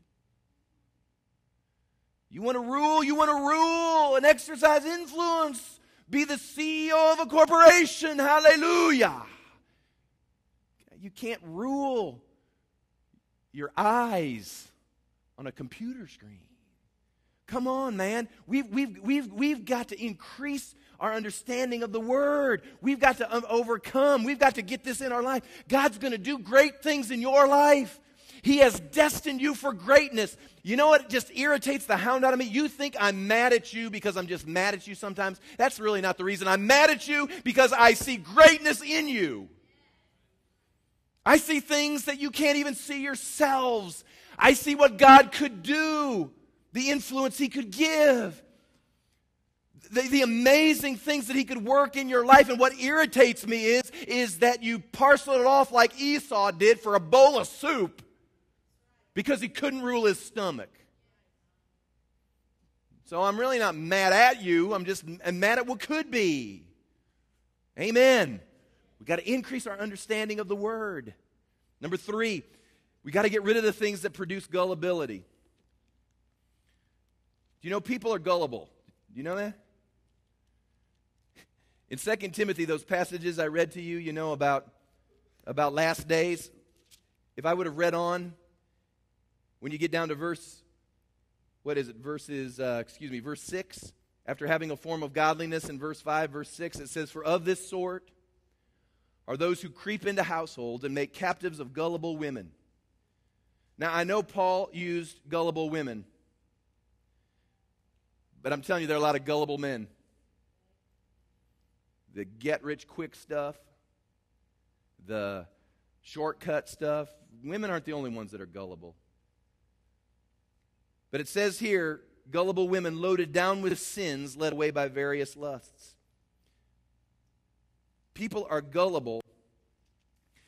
You want to rule and exercise influence. Be the CEO of a corporation. Hallelujah. You can't rule your eyes on a computer screen. Come on, man. We've got to increase our understanding of the Word. We've got to overcome. We've got to get this in our life. God's going to do great things in your life. He has destined you for greatness. You know what just irritates the hound out of me? You think I'm mad at you because I'm just mad at you sometimes. That's really not the reason. I'm mad at you because I see greatness in you. I see things that you can't even see yourselves. I see what God could do, the influence He could give, the amazing things that He could work in your life. And what irritates me is that you parcel it off like Esau did for a bowl of soup. Because he couldn't rule his stomach. So I'm really not mad at you. I'm mad at what could be. Amen. We've got to increase our understanding of the Word. Number 3, we've got to get rid of the things that produce gullibility. Do you know people are gullible? Do you know that? In 2 Timothy, those passages I read to you, you know, about last days, if I would have read on, when you get down to verse 6, after having a form of godliness in verse 5, verse 6, it says, "For of this sort are those who creep into households and make captives of gullible women." Now, I know Paul used gullible women, but I'm telling you, there are a lot of gullible men. The get-rich-quick stuff, the shortcut stuff. Women aren't the only ones that are gullible. But it says here, gullible women loaded down with sins, led away by various lusts. People are gullible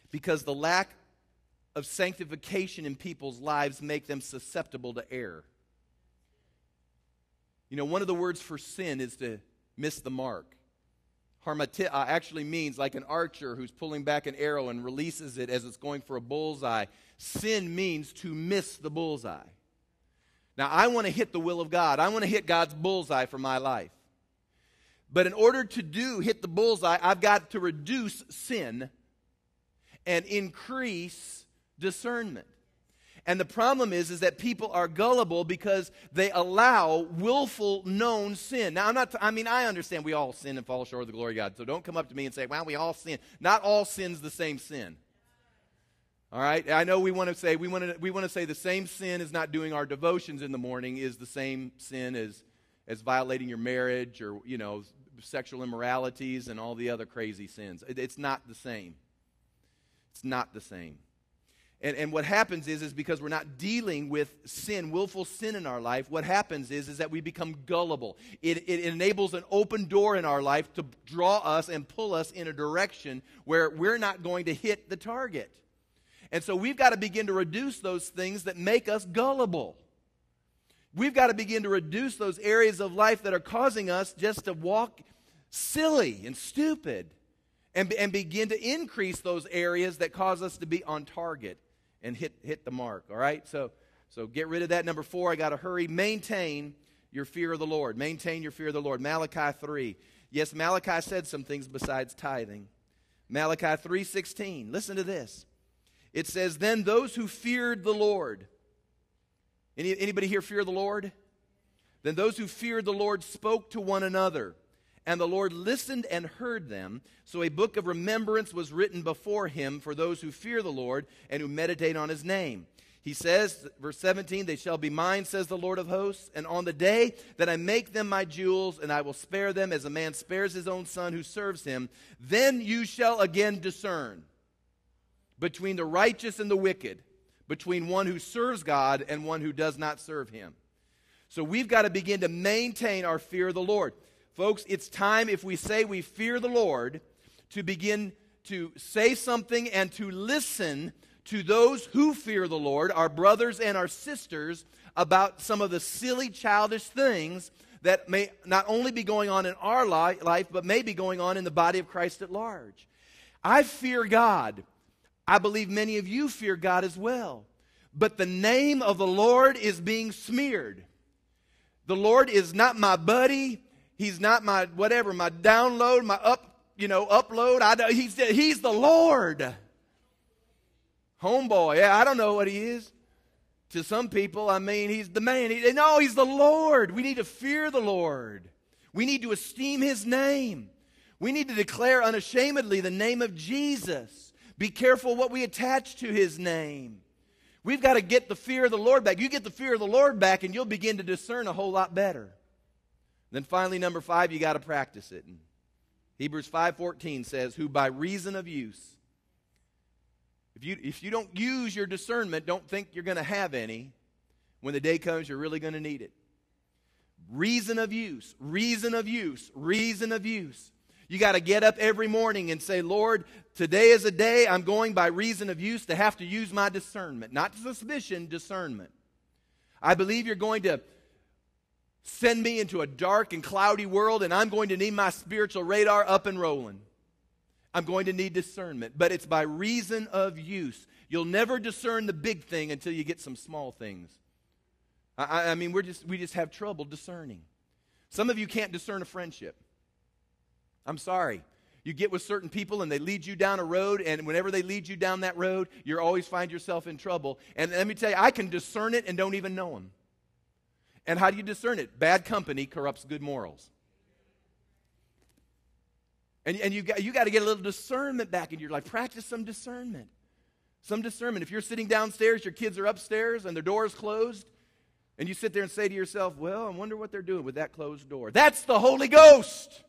because the lack of sanctification in people's lives make them susceptible to error. You know, one of the words for sin is to miss the mark. Harmatia actually means like an archer who's pulling back an arrow and releases it as it's going for a bullseye. Sin means to miss the bullseye. Now, I want to hit the will of God. I want to hit God's bullseye for my life. But in order to hit the bullseye, I've got to reduce sin and increase discernment. And the problem is that people are gullible because they allow willful known sin. Now, I understand we all sin and fall short of the glory of God. So don't come up to me and say, "Well, we all sin." Not all sin's the same sin. All right? I know we want to say the same sin as not doing our devotions in the morning is the same sin as violating your marriage or, you know, sexual immoralities and all the other crazy sins. It's not the same. It's not the same. And what happens is because we're not dealing with sin, willful sin in our life, what happens is that we become gullible. It enables an open door in our life to draw us and pull us in a direction where we're not going to hit the target. And so we've got to begin to reduce those things that make us gullible. We've got to begin to reduce those areas of life that are causing us just to walk silly and stupid and begin to increase those areas that cause us to be on target and hit the mark, all right? So get rid of that. Number 4, I got to hurry. Maintain your fear of the Lord. Maintain your fear of the Lord. Malachi 3. Yes, Malachi said some things besides tithing. Malachi 3:16. Listen to this. It says, "Then those who feared the Lord..." Anybody here fear the Lord? "Then those who feared the Lord spoke to one another, and the Lord listened and heard them. So a book of remembrance was written before him for those who fear the Lord and who meditate on his name." He says, verse 17, "They shall be mine, says the Lord of hosts, and on the day that I make them my jewels, and I will spare them as a man spares his own son who serves him. Then you shall again discern between the righteous and the wicked, between one who serves God and one who does not serve him." So we've got to begin to maintain our fear of the Lord. Folks, it's time, if we say we fear the Lord, to begin to say something and to listen to those who fear the Lord, our brothers and our sisters, about some of the silly, childish things that may not only be going on in our life, but may be going on in the body of Christ at large. I fear God. I believe many of you fear God as well. But the name of the Lord is being smeared. The Lord is not my buddy. He's not my whatever, my download, my upload. He's the Lord. Homeboy, yeah, I don't know what he is. To some people, I mean, he's the man. No, he's the Lord. We need to fear the Lord. We need to esteem his name. We need to declare unashamedly the name of Jesus. Be careful what we attach to his name. We've got to get the fear of the Lord back. You get the fear of the Lord back and you'll begin to discern a whole lot better. Then finally, number 5, you got to practice it. And Hebrews 5:14 says, "Who by reason of use..." If you don't use your discernment, don't think you're going to have any. When the day comes, you're really going to need it. Reason of use, reason of use, reason of use. You got to get up every morning and say, "Lord, today is a day I'm going by reason of use to have to use my discernment." Not suspicion, discernment. I believe you're going to send me into a dark and cloudy world, and I'm going to need my spiritual radar up and rolling. I'm going to need discernment, but it's by reason of use. You'll never discern the big thing until you get some small things. I mean, we just have trouble discerning. Some of you can't discern a friendship. I'm sorry. You get with certain people and they lead you down a road, and whenever they lead you down that road, you always find yourself in trouble. And let me tell you, I can discern it and don't even know them. And how do you discern it? Bad company corrupts good morals. And you got to get a little discernment back in your life. Practice some discernment. Some discernment. If you're sitting downstairs, your kids are upstairs, and their door is closed, and you sit there and say to yourself, "Well, I wonder what they're doing with that closed door." That's the Holy Ghost.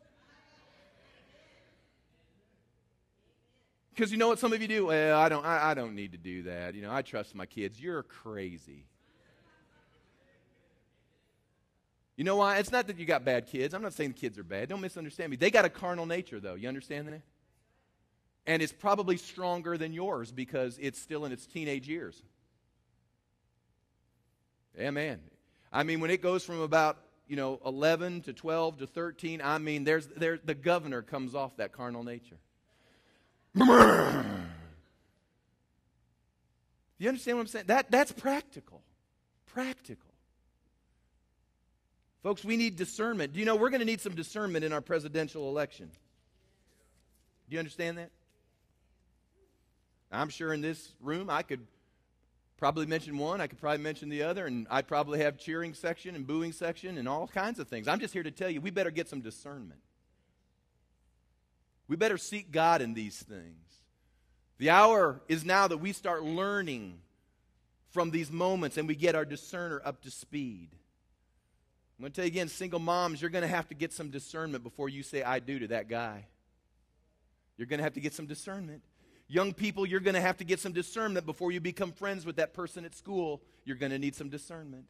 Because you know what some of you do? "Well, I don't need to do that. You know, I trust my kids." You're crazy. You know why? It's not that you got bad kids. I'm not saying the kids are bad. Don't misunderstand me. They got a carnal nature, though. You understand that? And it's probably stronger than yours because it's still in its teenage years. Amen. I mean, when it goes from about, 11 to 12 to 13, I mean, there's the governor comes off that carnal nature. You understand what I'm saying? That's practical. Practical. Folks, we need discernment. Do you know we're going to need some discernment in our presidential election? Do you understand that? I'm sure in this room I could probably mention one, I could probably mention the other, and I probably have cheering section and booing section and all kinds of things. I'm just here to tell you we better get some discernment. We better seek God in these things. The hour is now that we start learning from these moments and we get our discerner up to speed. I'm going to tell you again, single moms, you're going to have to get some discernment before you say I do to that guy. You're going to have to get some discernment. Young people, you're going to have to get some discernment before you become friends with that person at school. You're going to need some discernment.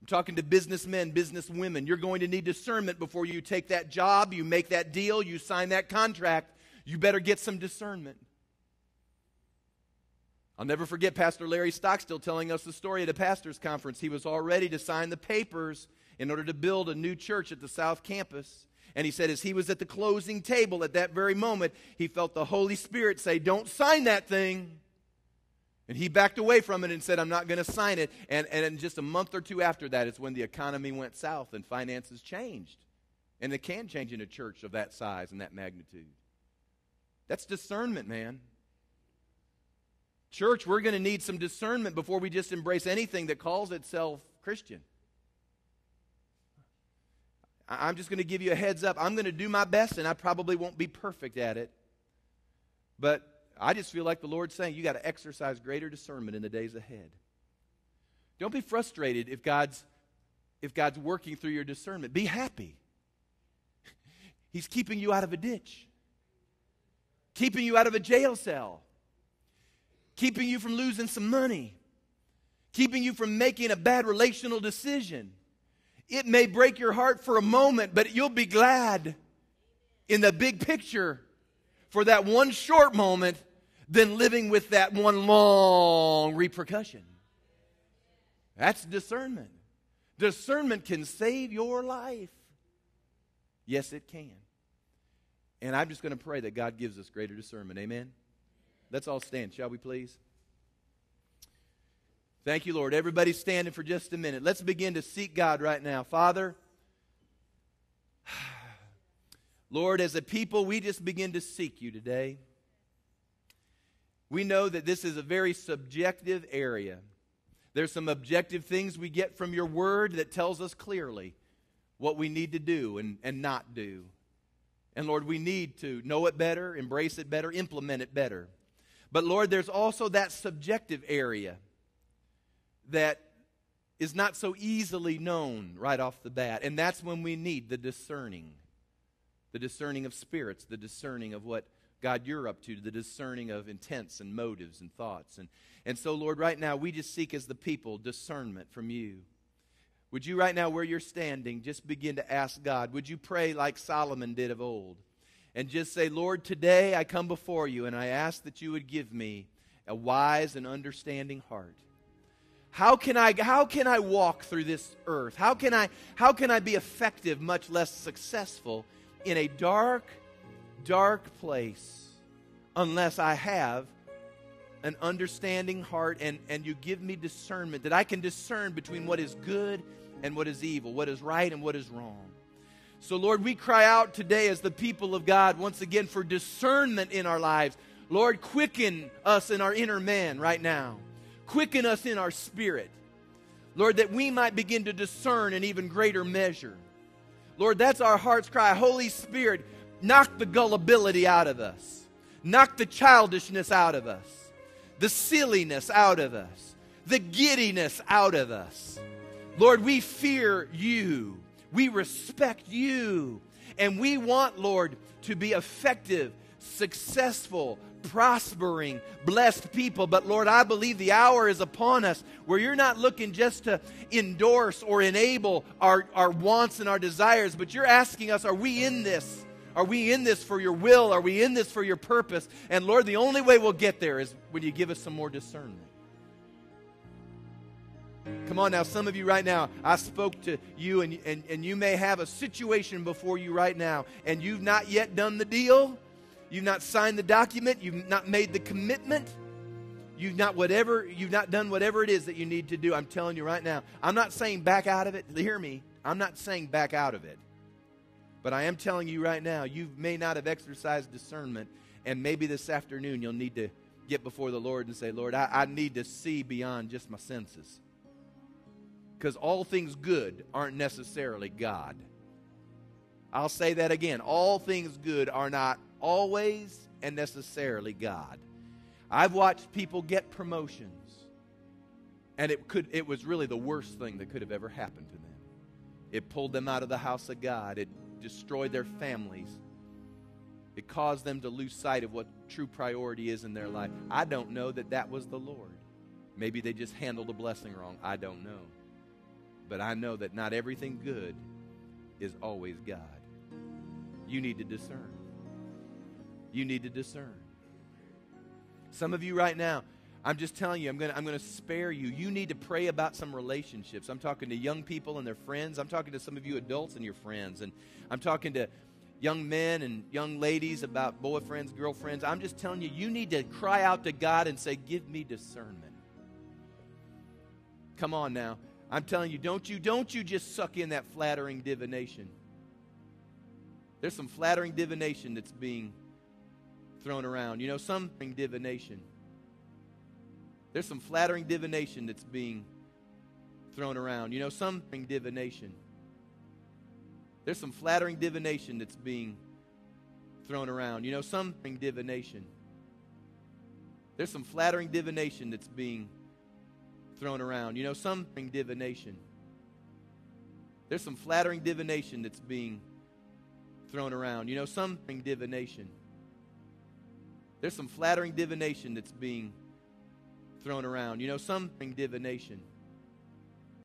I'm talking to businessmen, businesswomen. You're going to need discernment before you take that job, you make that deal, you sign that contract. You better get some discernment. I'll never forget Pastor Larry Stockstill telling us the story at a pastor's conference. He was all ready to sign the papers in order to build a new church at the South Campus. And he said as he was at the closing table at that very moment, he felt the Holy Spirit say, don't sign that thing. And he backed away from it and said, I'm not going to sign it. And just a month or two after that is when the economy went south and finances changed. And it can change in a church of that size and that magnitude. That's discernment, man. Church, we're going to need some discernment before we just embrace anything that calls itself Christian. I'm just going to give you a heads up. I'm going to do my best, and I probably won't be perfect at it. But I just feel like the Lord's saying you got to exercise greater discernment in the days ahead. Don't be frustrated if God's working through your discernment. Be happy. He's keeping you out of a ditch, keeping you out of a jail cell, keeping you from losing some money, keeping you from making a bad relational decision. It may break your heart for a moment, but you'll be glad in the big picture for that one short moment than living with that one long repercussion. That's discernment. Discernment can save your life. Yes, it can. And I'm just going to pray that God gives us greater discernment. Amen. Let's all stand, shall we please? Thank you, Lord. Everybody standing for just a minute. Let's begin to seek God right now. Father, Lord, as a people, we just begin to seek you today. We know that this is a very subjective area. There's some objective things we get from your word that tells us clearly what we need to do and not do. And Lord, we need to know it better, embrace it better, implement it better. But Lord, there's also that subjective area that is not so easily known right off the bat. And that's when we need the discerning of spirits, the discerning of what, God, you're up to, the discerning of intents and motives and thoughts. And so, Lord, right now, we just seek as the people discernment from you. Would you right now, where you're standing, just begin to ask God, would you pray like Solomon did of old? And just say, Lord, today I come before you and I ask that you would give me a wise and understanding heart. How can I walk through this earth? How can I be effective, much less successful, in a dark, dark place unless I have an understanding heart and you give me discernment that I can discern between what is good and what is evil, what is right and what is wrong. So, Lord, we cry out today as the people of God once again for discernment in our lives. Lord, quicken us in our inner man right now. Quicken us in our spirit. Lord, that we might begin to discern in even greater measure. Lord, that's our heart's cry. Holy Spirit, knock the gullibility out of us. Knock the childishness out of us. The silliness out of us. The giddiness out of us. Lord, we fear you. We respect you, and we want, Lord, to be effective, successful, prospering, blessed people. But, Lord, I believe the hour is upon us where you're not looking just to endorse or enable our wants and our desires, but you're asking us, are we in this? Are we in this for your will? Are we in this for your purpose? And, Lord, the only way we'll get there is when you give us some more discernment. Come on now, some of you right now, I spoke to you and you may have a situation before you right now and you've not yet done the deal, you've not signed the document, you've not made the commitment, you've not done whatever it is that you need to do. I'm telling you right now, I'm not saying back out of it, hear me, I'm not saying back out of it. But I am telling you right now, you may not have exercised discernment and maybe this afternoon you'll need to get before the Lord and say, Lord, I need to see beyond just my senses. Because all things good aren't necessarily God. I'll say that again. All things good are not always and necessarily God. I've watched people get promotions, and it was really the worst thing that could have ever happened to them. It pulled them out of the house of God. It destroyed their families. It caused them to lose sight of what true priority is in their life. I don't know that that was the Lord. Maybe they just handled a blessing wrong. I don't know. But I know that not everything good is always God. You need to discern. You need to discern. Some of you right now, I'm just telling you, I'm going to spare you. You need to pray about some relationships. I'm talking to young people and their friends. I'm talking to some of you adults and your friends. And I'm talking to young men and young ladies about boyfriends, girlfriends. I'm just telling you, you need to cry out to God and say, give me discernment. Come on now. I'm telling you, don't you just suck in that flattering divination. There's some flattering divination that's being thrown around. You know, some divination. There's some flattering divination that's being thrown around. You know, some divination. There's some flattering divination that's being thrown around. You know, some divination. There's some flattering divination that's being thrown around. You know, some divination. There's some flattering divination that's being thrown around. You know, some divination. There's some flattering divination that's being thrown around. You know, some divination.